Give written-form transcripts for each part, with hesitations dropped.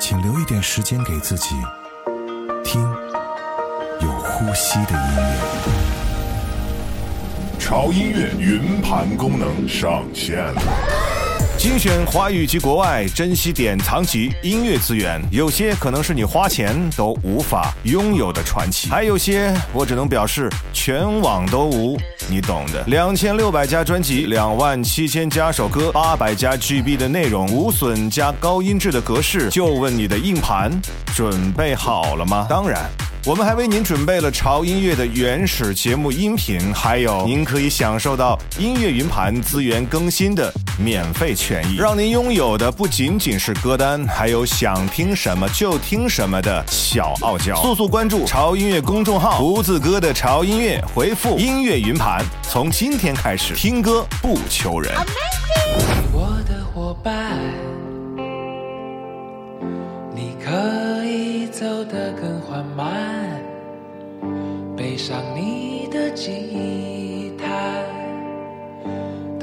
请留一点时间给自己，听有呼吸的音乐。潮音乐云盘功能上线了，精选华语及国外珍稀典藏级音乐资源，有些可能是你花钱都无法拥有的传奇，还有些我只能表示全网都无，你懂的。2600家专辑，27000加首歌，800加 GB 的内容，无损加高音质的格式，就问你的硬盘准备好了吗？当然，我们还为您准备了潮音乐的原始节目音频，还有您可以享受到音乐云盘资源更新的免费权益，让您拥有的不仅仅是歌单，还有想听什么就听什么的小傲娇。速速关注潮音乐公众号，胡子哥的潮音乐，回复音乐云盘，从今天开始听歌不求人。我的伙伴，你可以走得更缓慢，背上你的吉他，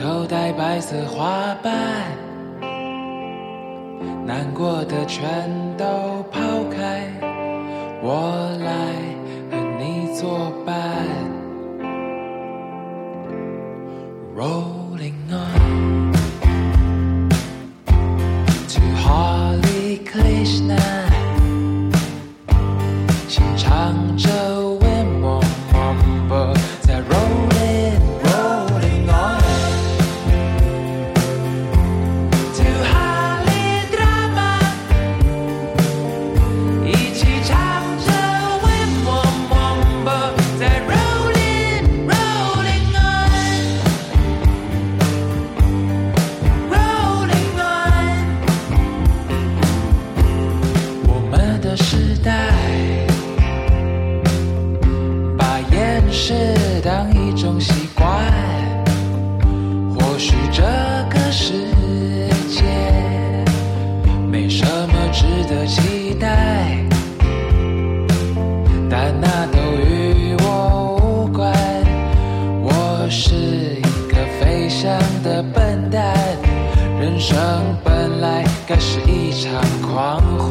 头戴白色花瓣，难过的全都抛开，我来和你作伴。 Rolling on to Hare Krishna， 先唱着 When More Number， 再 Rolling Rolling on to Hare Drama， 一起唱着 When More Number， 再 Rolling Rolling on Rolling on。 我们的时代是当一种习惯，或许这个世界没什么值得期待，但那都与我无关，我是一个飞翔的笨蛋，人生本来该是一场狂欢。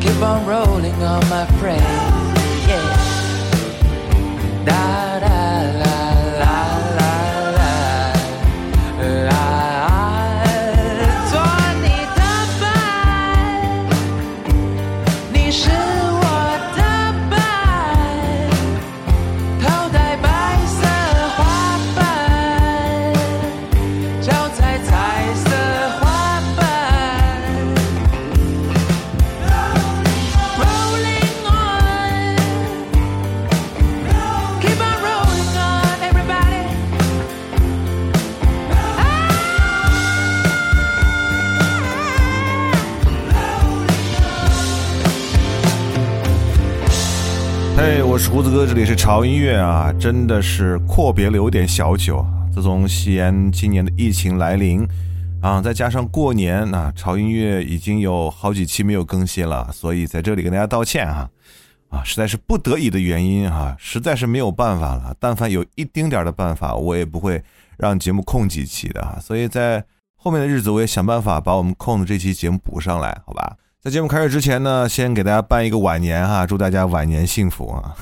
Keep on rolling. 嘿，我是胡子哥，这里是潮音乐啊，真的是阔别留点小久。自从西安今年的疫情来临啊，再加上过年啊，潮音乐已经有好几期没有更新了，所以在这里跟大家道歉啊。实在是不得已的原因啊，实在是没有办法了，但凡有一丁点的办法，我也不会让节目空几期的啊，所以在后面的日子我也想办法把我们空的这期节目补上来，好吧？在节目开始之前呢，先给大家办一个晚年啊，祝大家晚年幸福啊，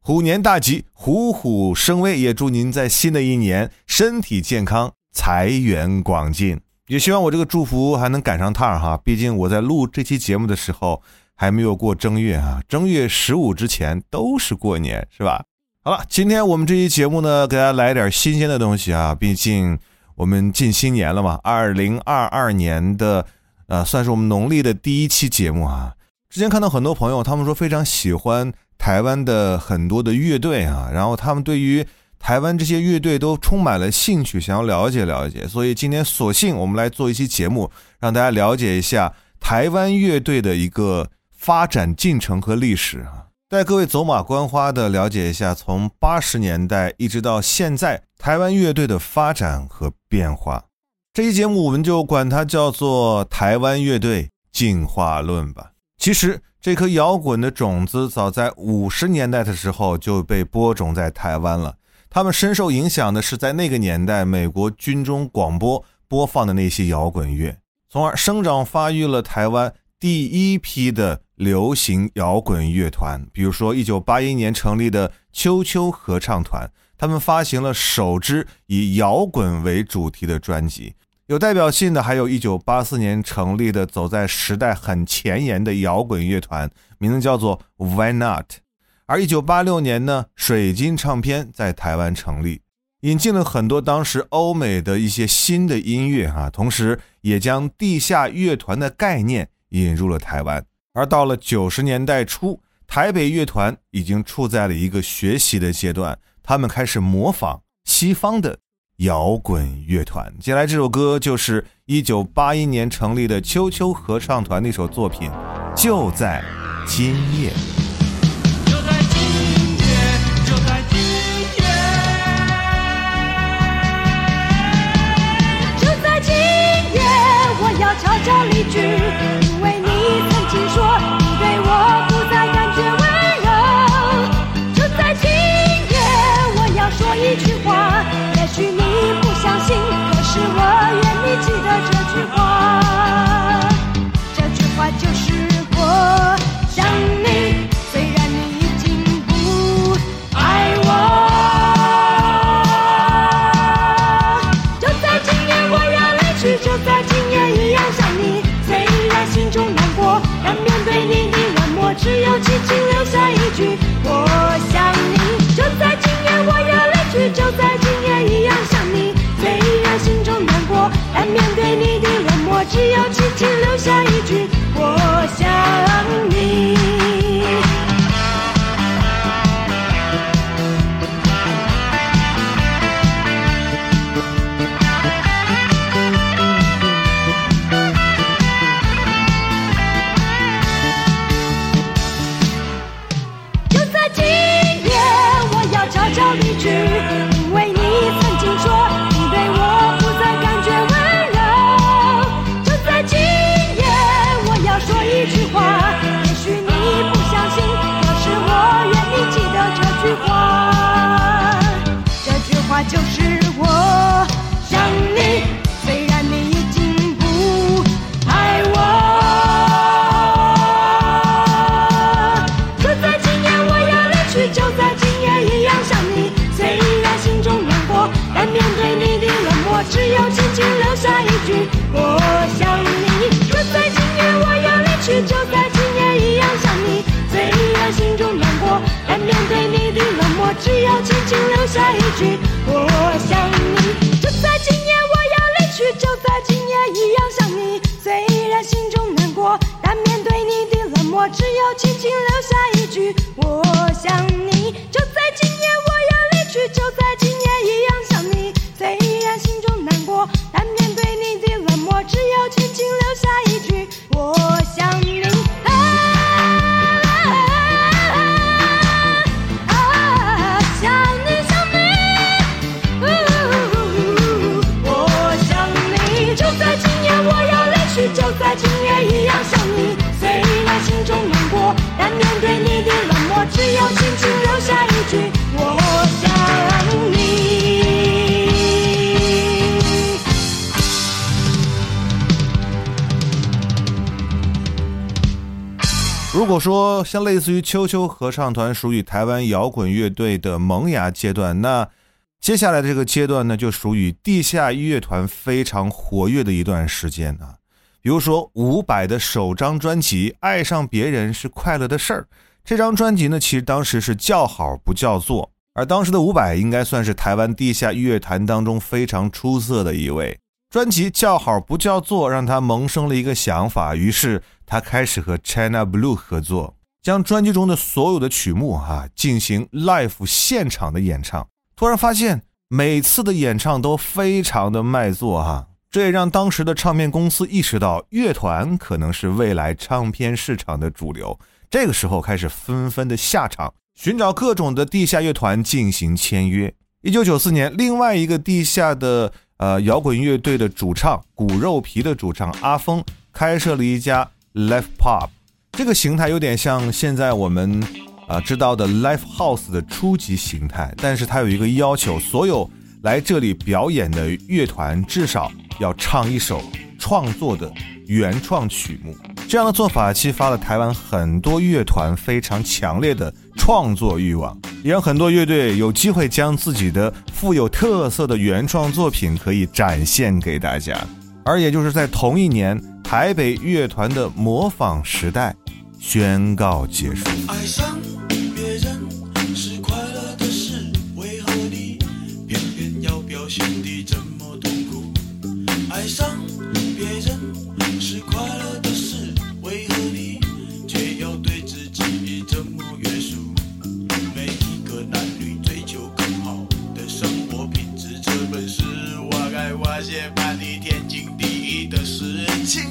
虎年大吉，虎虎生威，也祝您在新的一年身体健康，财源广进，也希望我这个祝福还能赶上趟哈，毕竟我在录这期节目的时候还没有过正月啊，正月15之前都是过年，是吧？好了，今天我们这期节目呢，给大家来点新鲜的东西啊，毕竟我们近新年了嘛 ,2022 年的算是我们农历的第一期节目啊。之前看到很多朋友他们说非常喜欢台湾的很多的乐队啊，然后他们对于台湾这些乐队都充满了兴趣，想要了解了解，所以今天索性我们来做一期节目，让大家了解一下台湾乐队的一个发展进程和历史啊，带各位走马观花的了解一下从80年代一直到现在台湾乐队的发展和变化。这期节目我们就管它叫做台湾乐队进化论吧。其实这颗摇滚的种子早在50年代的时候就被播种在台湾了，他们深受影响的是在那个年代美国军中广播播放的那些摇滚乐，从而生长发育了台湾第一批的流行摇滚乐团，比如说1981年成立的秋秋合唱团，他们发行了首支以摇滚为主题的专辑。有代表性的还有1984年成立的走在时代很前沿的摇滚乐团，名字叫做 Why Not。 而1986年呢，水晶唱片在台湾成立，引进了很多当时欧美的一些新的音乐啊，同时也将地下乐团的概念引入了台湾。而到了90年代初，台北乐团已经处在了一个学习的阶段，他们开始模仿西方的摇滚乐团。接下来这首歌就是1981年成立的秋秋合唱团那首作品《就在今夜》。悄悄离去，因为你曾经说你对我不再感觉温柔。就在今夜，我要说一句话，也许你不相信，可是我愿你记得这句话。这句话就是我想你，虽然你已经不爱我。只有轻轻留下一句我想你，就在今夜我要离去，就在今夜一样想你，虽然心中难过，但面对你的冷漠，只有轻轻留下一句我想你。因为你曾经说你对我不再感觉温柔，就在今夜我要说一句话，也许你不相信，可是我愿你记得这句话。这句话就是我想你，虽然你已经不爱我。就在今夜我要离去，就在今夜一样想你，但面对你的冷漠，只有轻轻留下一句我想你。就在今夜我要离去，就在今夜一样想你，虽然心中难过，但面对你的冷漠，只有轻轻留下一句我想你。就在今夜我要离去，就在今夜一样想你，虽然心中难过，但面对你的冷漠，只有轻轻留下一句我想你。就在今夜我要离去，就在今夜一样想你，虽然心中难过，但面对你的冷漠，只有轻轻留下一句我想你。如果说像类似于秋秋合唱团属于台湾摇滚乐队的萌芽阶段，那接下来的这个阶段呢，就属于地下乐团非常活跃的一段时间啊。比如说伍佰的首张专辑《爱上别人是快乐的事儿》，这张专辑呢，其实当时是叫好不叫座，而当时的伍佰应该算是台湾地下乐坛当中非常出色的一位。专辑叫好不叫座让他萌生了一个想法，于是他开始和 China Blue 合作，将专辑中的所有的曲目进行 live 现场的演唱。突然发现每次的演唱都非常的卖座这也让当时的唱片公司意识到乐团可能是未来唱片市场的主流，这个时候开始纷纷的下场，寻找各种的地下乐团进行签约。1994年，另外一个地下的摇滚乐队的主唱，骨肉皮的主唱阿峰，开设了一家 Life Pop， 这个形态有点像现在我们知道的 Life House 的初级形态，但是它有一个要求，所有来这里表演的乐团至少要唱一首创作的原创曲目。这样的做法激发了台湾很多乐团非常强烈的创作欲望，也让很多乐队有机会将自己的富有特色的原创作品可以展现给大家。而也就是在同一年，台北乐团的模仿时代宣告结束。爱上别人是快乐的事，为何你偏偏要表现得这么痛苦？爱上别人是快乐的事，为何你却要对自己这么约束？每一个男女追求更好的生活品质，这本是我该发现把你天经地义的事情。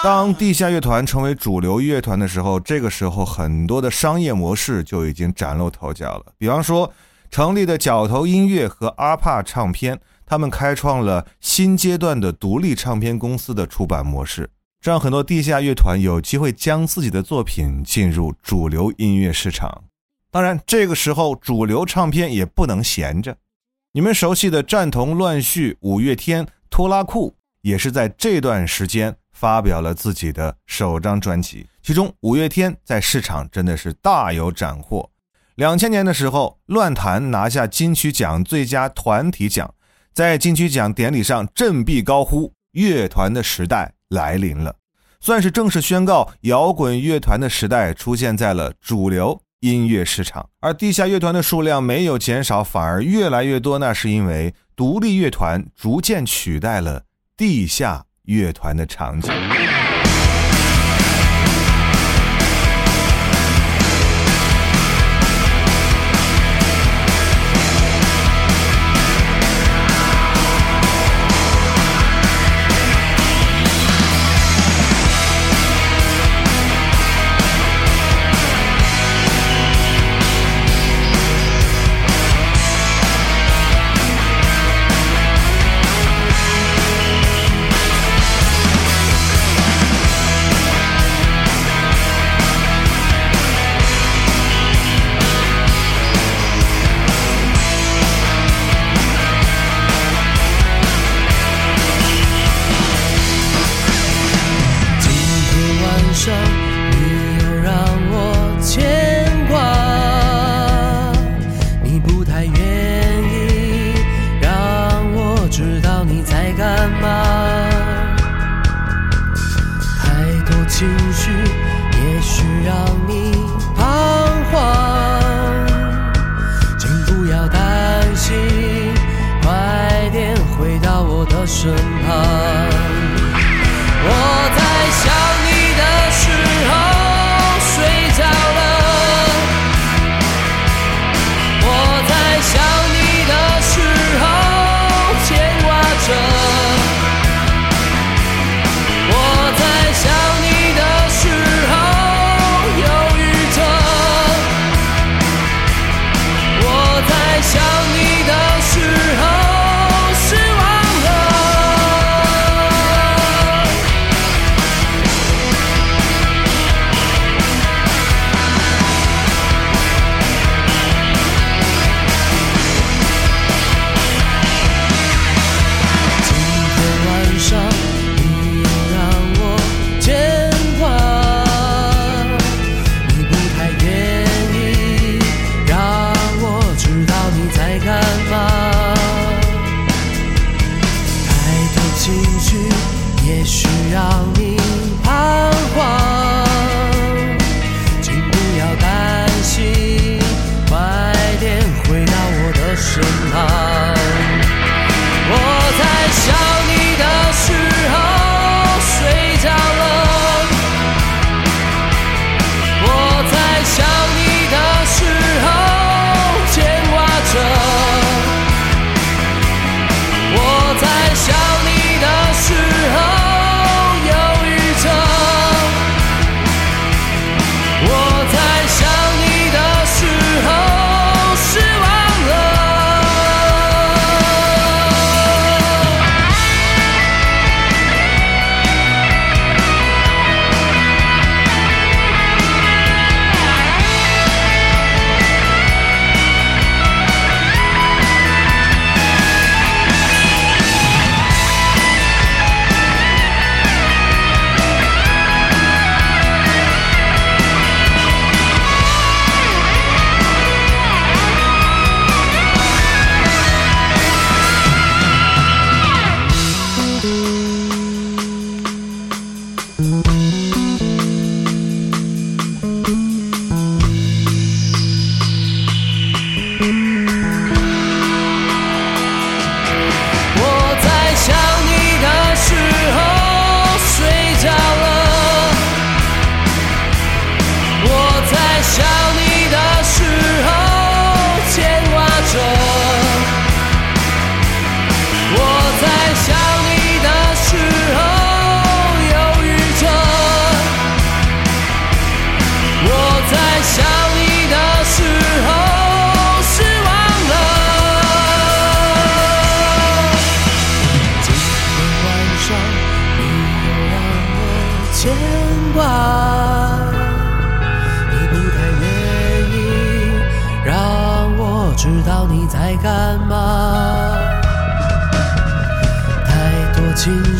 当地下乐团成为主流乐团的时候，这个时候很多的商业模式就已经崭露头角了。比方说成立的角头音乐和阿帕唱片，他们开创了新阶段的独立唱片公司的出版模式，这让很多地下乐团有机会将自己的作品进入主流音乐市场。当然这个时候主流唱片也不能闲着，你们熟悉的战童、乱序、五月天、拖拉库也是在这段时间发表了自己的首张专辑。其中五月天在市场真的是大有斩获。2000年的时候，乱弹拿下金曲奖最佳团体奖，在金曲奖典礼上振臂高呼，乐团的时代来临了，算是正式宣告摇滚乐团的时代出现在了主流音乐市场。而地下乐团的数量没有减少，反而越来越多，那是因为独立乐团逐渐取代了地下乐团的场景。情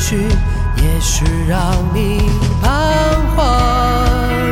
绪也许让你彷徨。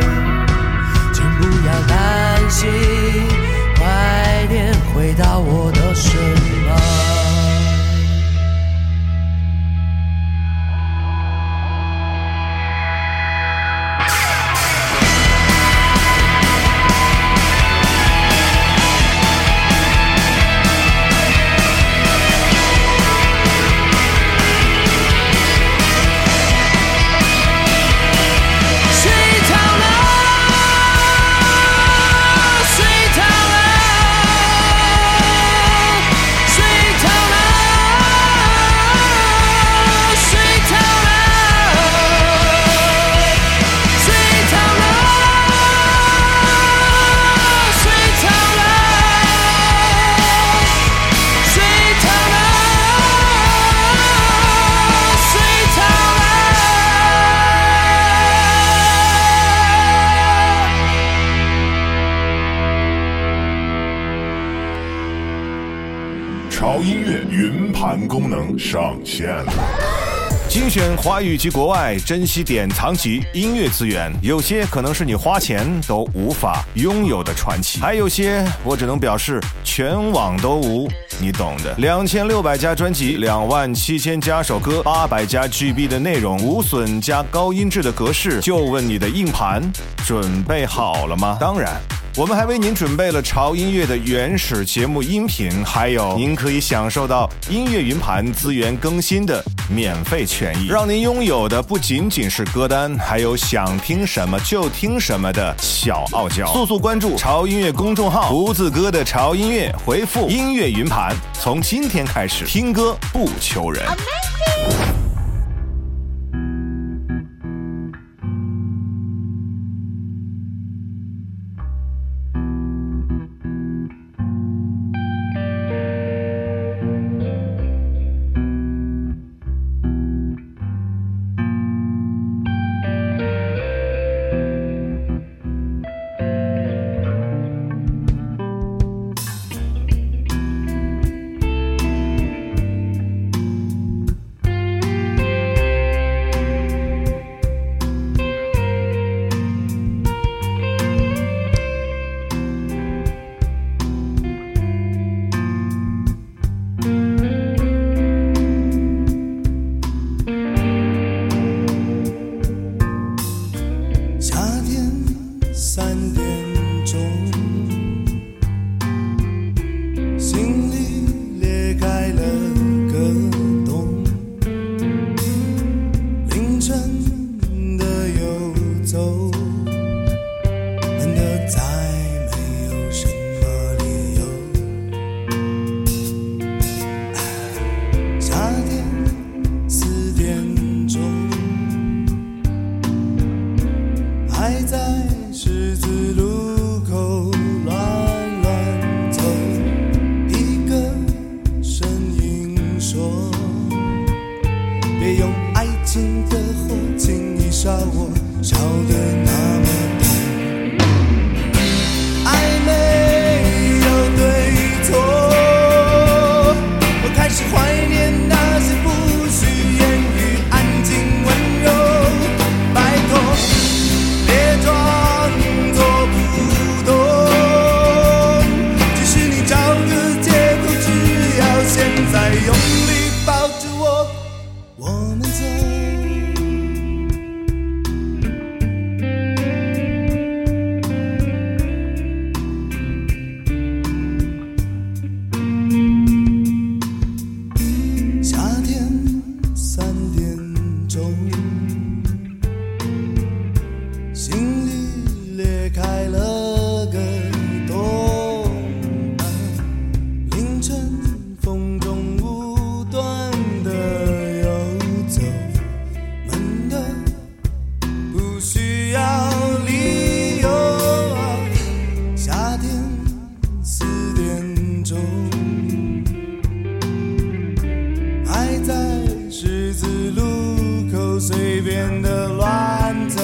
潮音乐云盘功能上线了。精选华语及国外，珍惜典藏级音乐资源，有些可能是你花钱都无法拥有的传奇，还有些我只能表示全网都无，你懂的。2600家专辑，27000加首歌，800加 GB 的内容，无损加高音质的格式，就问你的硬盘准备好了吗？当然我们还为您准备了潮音乐的原始节目音频，还有您可以享受到音乐云盘资源更新的免费权益，让您拥有的不仅仅是歌单，还有想听什么就听什么的小傲娇。速速关注潮音乐公众号，胡子哥的潮音乐，回复音乐云盘，从今天开始听歌不求人。Amazing！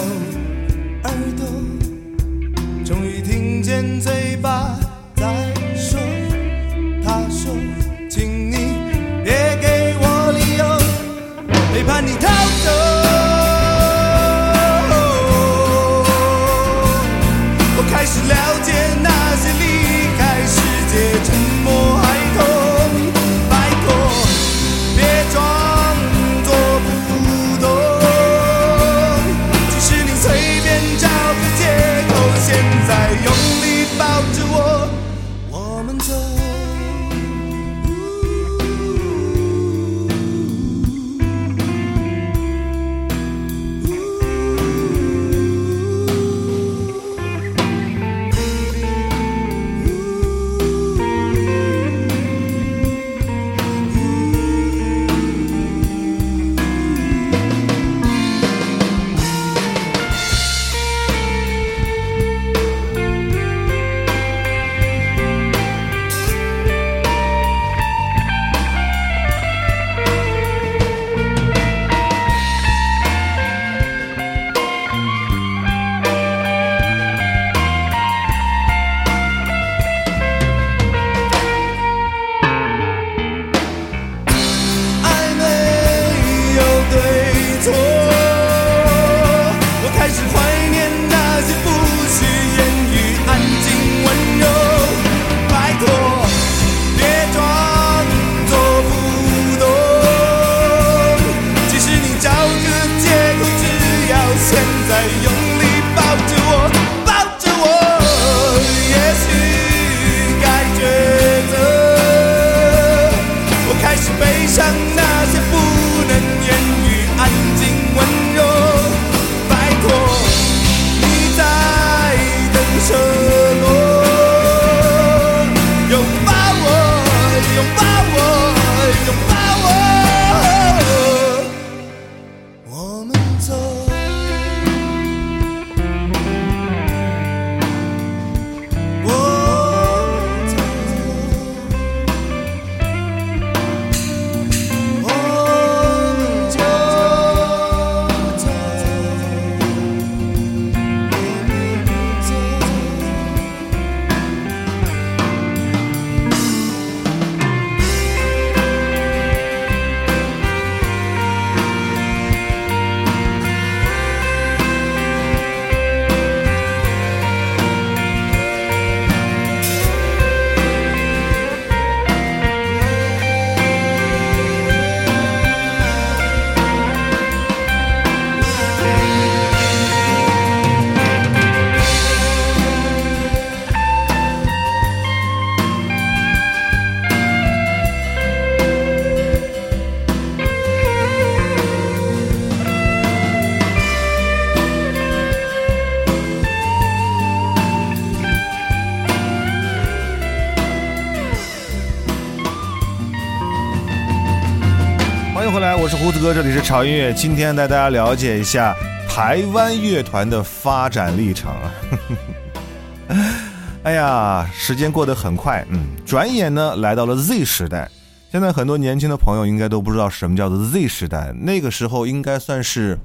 我是胡子哥，这里是潮音乐。今天带大家了解一下台湾乐团的发展历程。哎呀，时间过得很快，转眼呢来到了 Z 时代。现在很多年轻的朋友应该都不知道什么叫做 Z 时代，那个时候应该算是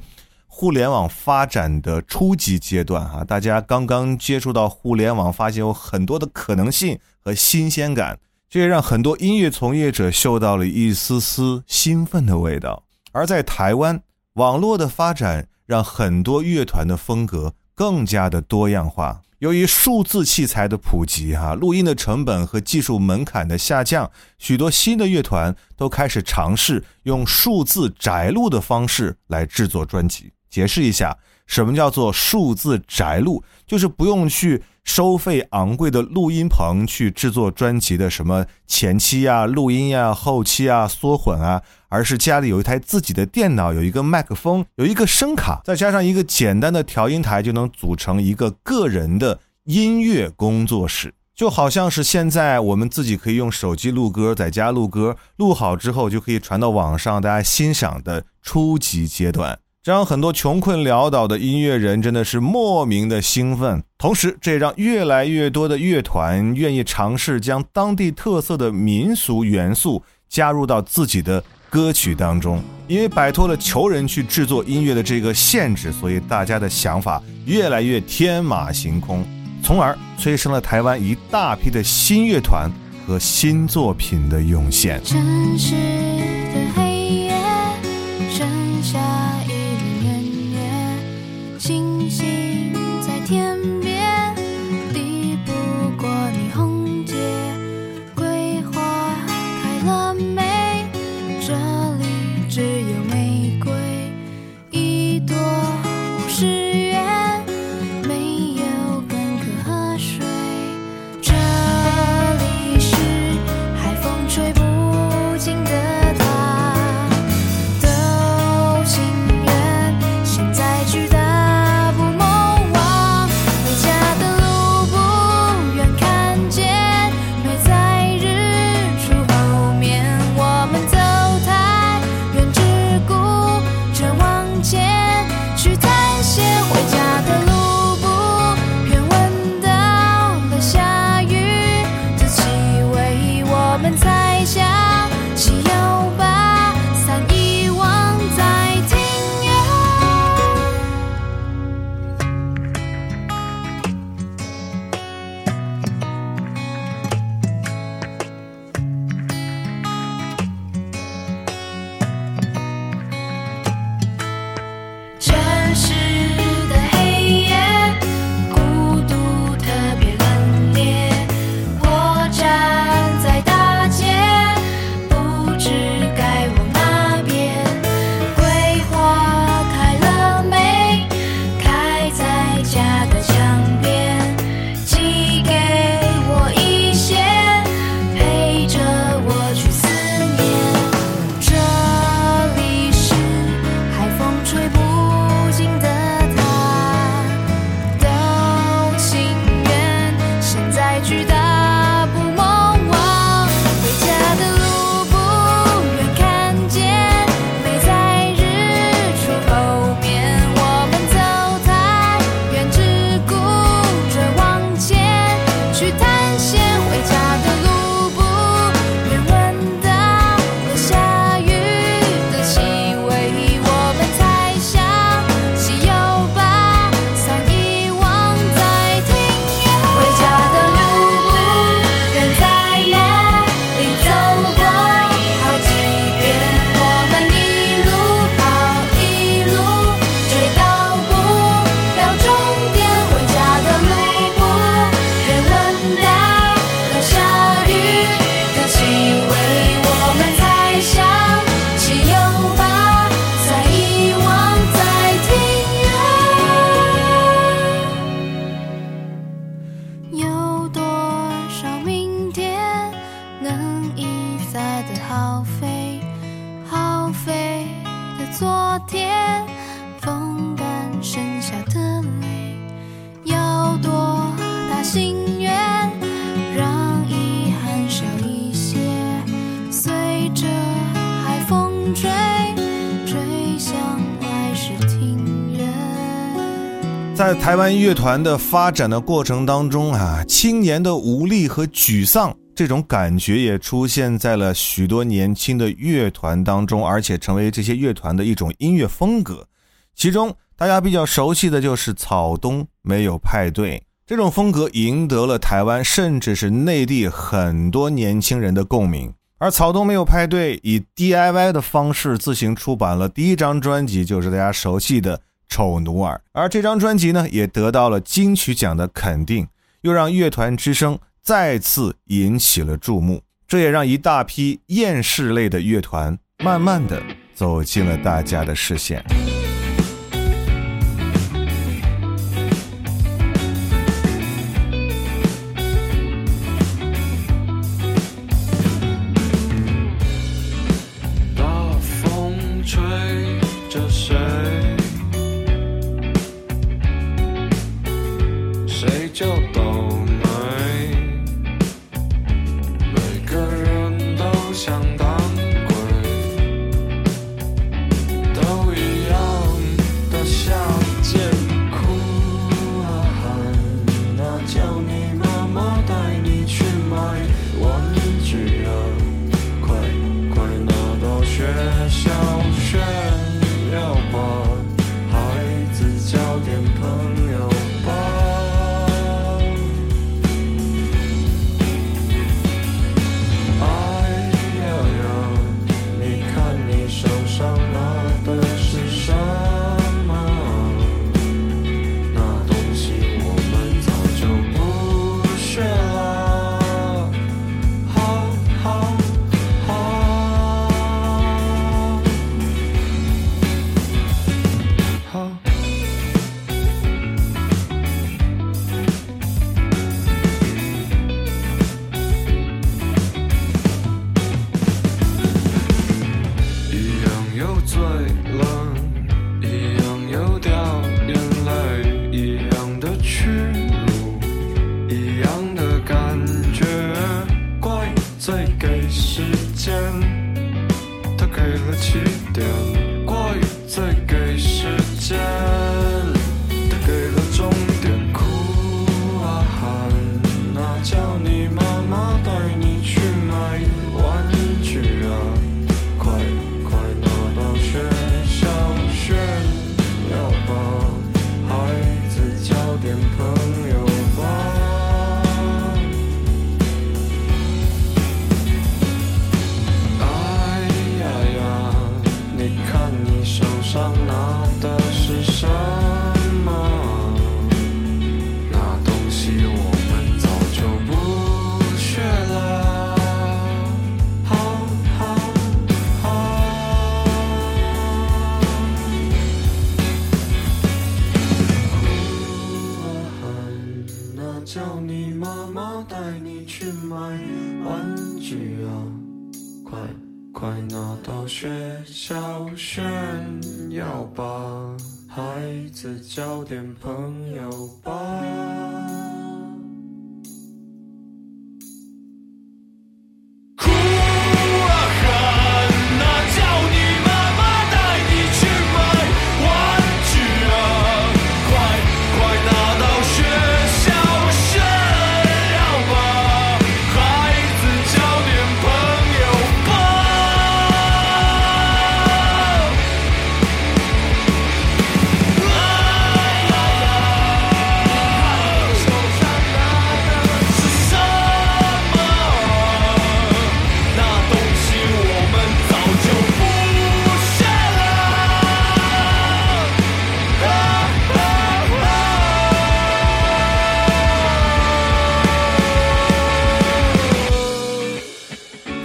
互联网发展的初级阶段啊，大家刚刚接触到互联网，发现有很多的可能性和新鲜感，这也让很多音乐从业者嗅到了一丝丝兴奋的味道。而在台湾，网络的发展让很多乐团的风格更加的多样化。由于数字器材的普及录音的成本和技术门槛的下降，许多新的乐团都开始尝试用数字摘录的方式来制作专辑。解释一下什么叫做数字摘录，就是不用去收费昂贵的录音棚去制作专辑的什么前期啊、录音啊、后期啊、缩混啊，而是家里有一台自己的电脑，有一个麦克风，有一个声卡，再加上一个简单的调音台，就能组成一个个人的音乐工作室。就好像是现在我们自己可以用手机录歌，在家录歌，录好之后就可以传到网上大家欣赏的初级阶段。这让很多穷困潦倒的音乐人真的是莫名的兴奋，同时这也让越来越多的乐团愿意尝试将当地特色的民俗元素加入到自己的歌曲当中。因为摆脱了求人去制作音乐的这个限制，所以大家的想法越来越天马行空，从而催生了台湾一大批的新乐团和新作品的涌现。城市的黑夜剩下一星星在天边，抵不过霓虹街。桂花开了没？这里只有玫瑰，一朵50元，没有干渴和水。这里是海风吹不尽的。追在台湾乐团的发展的过程当中啊，青年的无力和沮丧这种感觉也出现在了许多年轻的乐团当中，而且成为这些乐团的一种音乐风格。其中大家比较熟悉的就是草东没有派对，这种风格赢得了台湾甚至是内地很多年轻人的共鸣。而草东没有派对以 DIY 的方式自行出版了第一张专辑，就是大家熟悉的丑奴儿，而这张专辑呢也得到了金曲奖的肯定，又让乐团之声再次引起了注目，这也让一大批厌世类的乐团慢慢的走进了大家的视线。交点朋友吧。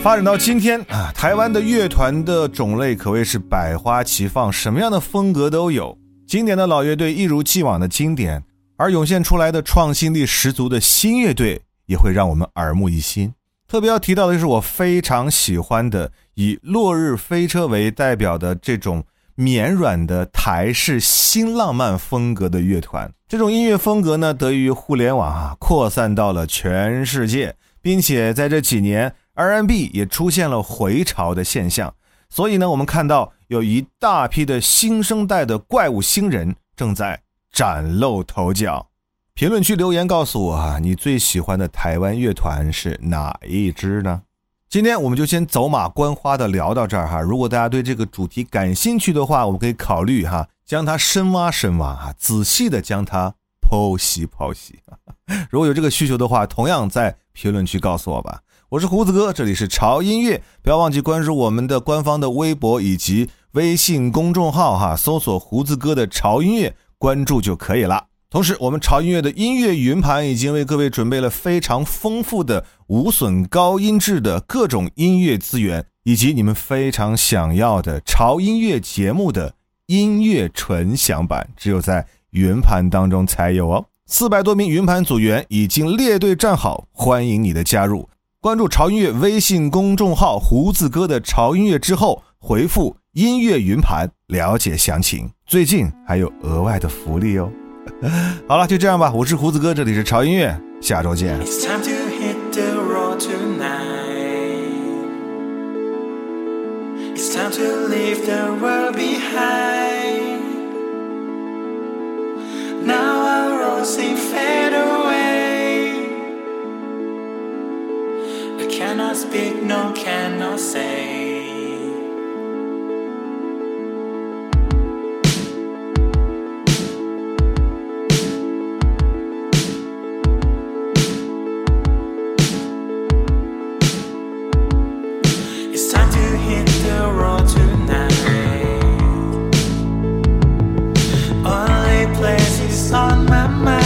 发展到今天啊，台湾的乐团的种类可谓是百花齐放，什么样的风格都有。经典的老乐队一如既往的经典，而涌现出来的创新力十足的新乐队也会让我们耳目一新。特别要提到的是我非常喜欢的以落日飞车为代表的这种绵软的台式新浪漫风格的乐团。这种音乐风格呢，得益于互联网啊，扩散到了全世界，并且在这几年R&B 也出现了回潮的现象，所以呢，我们看到有一大批的新生代的怪物新人正在崭露头角。评论区留言告诉我啊，你最喜欢的台湾乐团是哪一支呢？今天我们就先走马观花的聊到这儿哈。如果大家对这个主题感兴趣的话，我们可以考虑哈，将它深挖深挖啊，仔细的将它剖析剖析。如果有这个需求的话，同样在评论区告诉我吧。我是胡子哥，这里是潮音乐，不要忘记关注我们的官方的微博以及微信公众号哈，搜索胡子哥的潮音乐，关注就可以了。同时我们潮音乐的音乐云盘已经为各位准备了非常丰富的无损高音质的各种音乐资源，以及你们非常想要的潮音乐节目的音乐纯享版，只有在云盘当中才有哦。400多名云盘组员已经列队站好，欢迎你的加入。关注潮音乐微信公众号胡子哥的潮音乐之后，回复音乐云盘了解详情，最近还有额外的福利哦。好了，就这样吧，我是胡子哥，这里是潮音乐，下周见。I cannot speak, no cannot say. It's time to hit the road tonight. Only place is on my mind.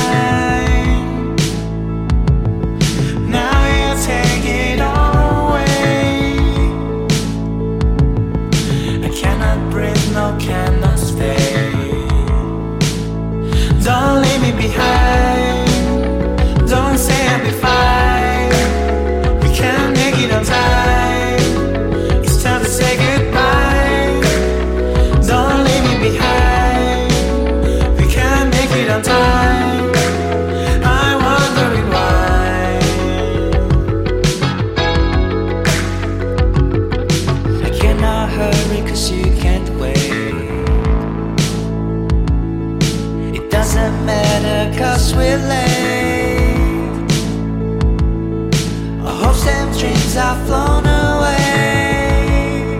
I've flown away,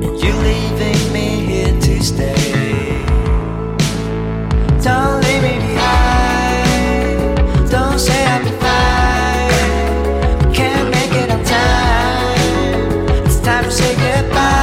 and you're leaving me here to stay. Don't leave me behind. Don't say I'll be fine. Can't make it on time. It's time to say goodbye.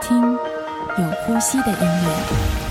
听有呼吸的音乐。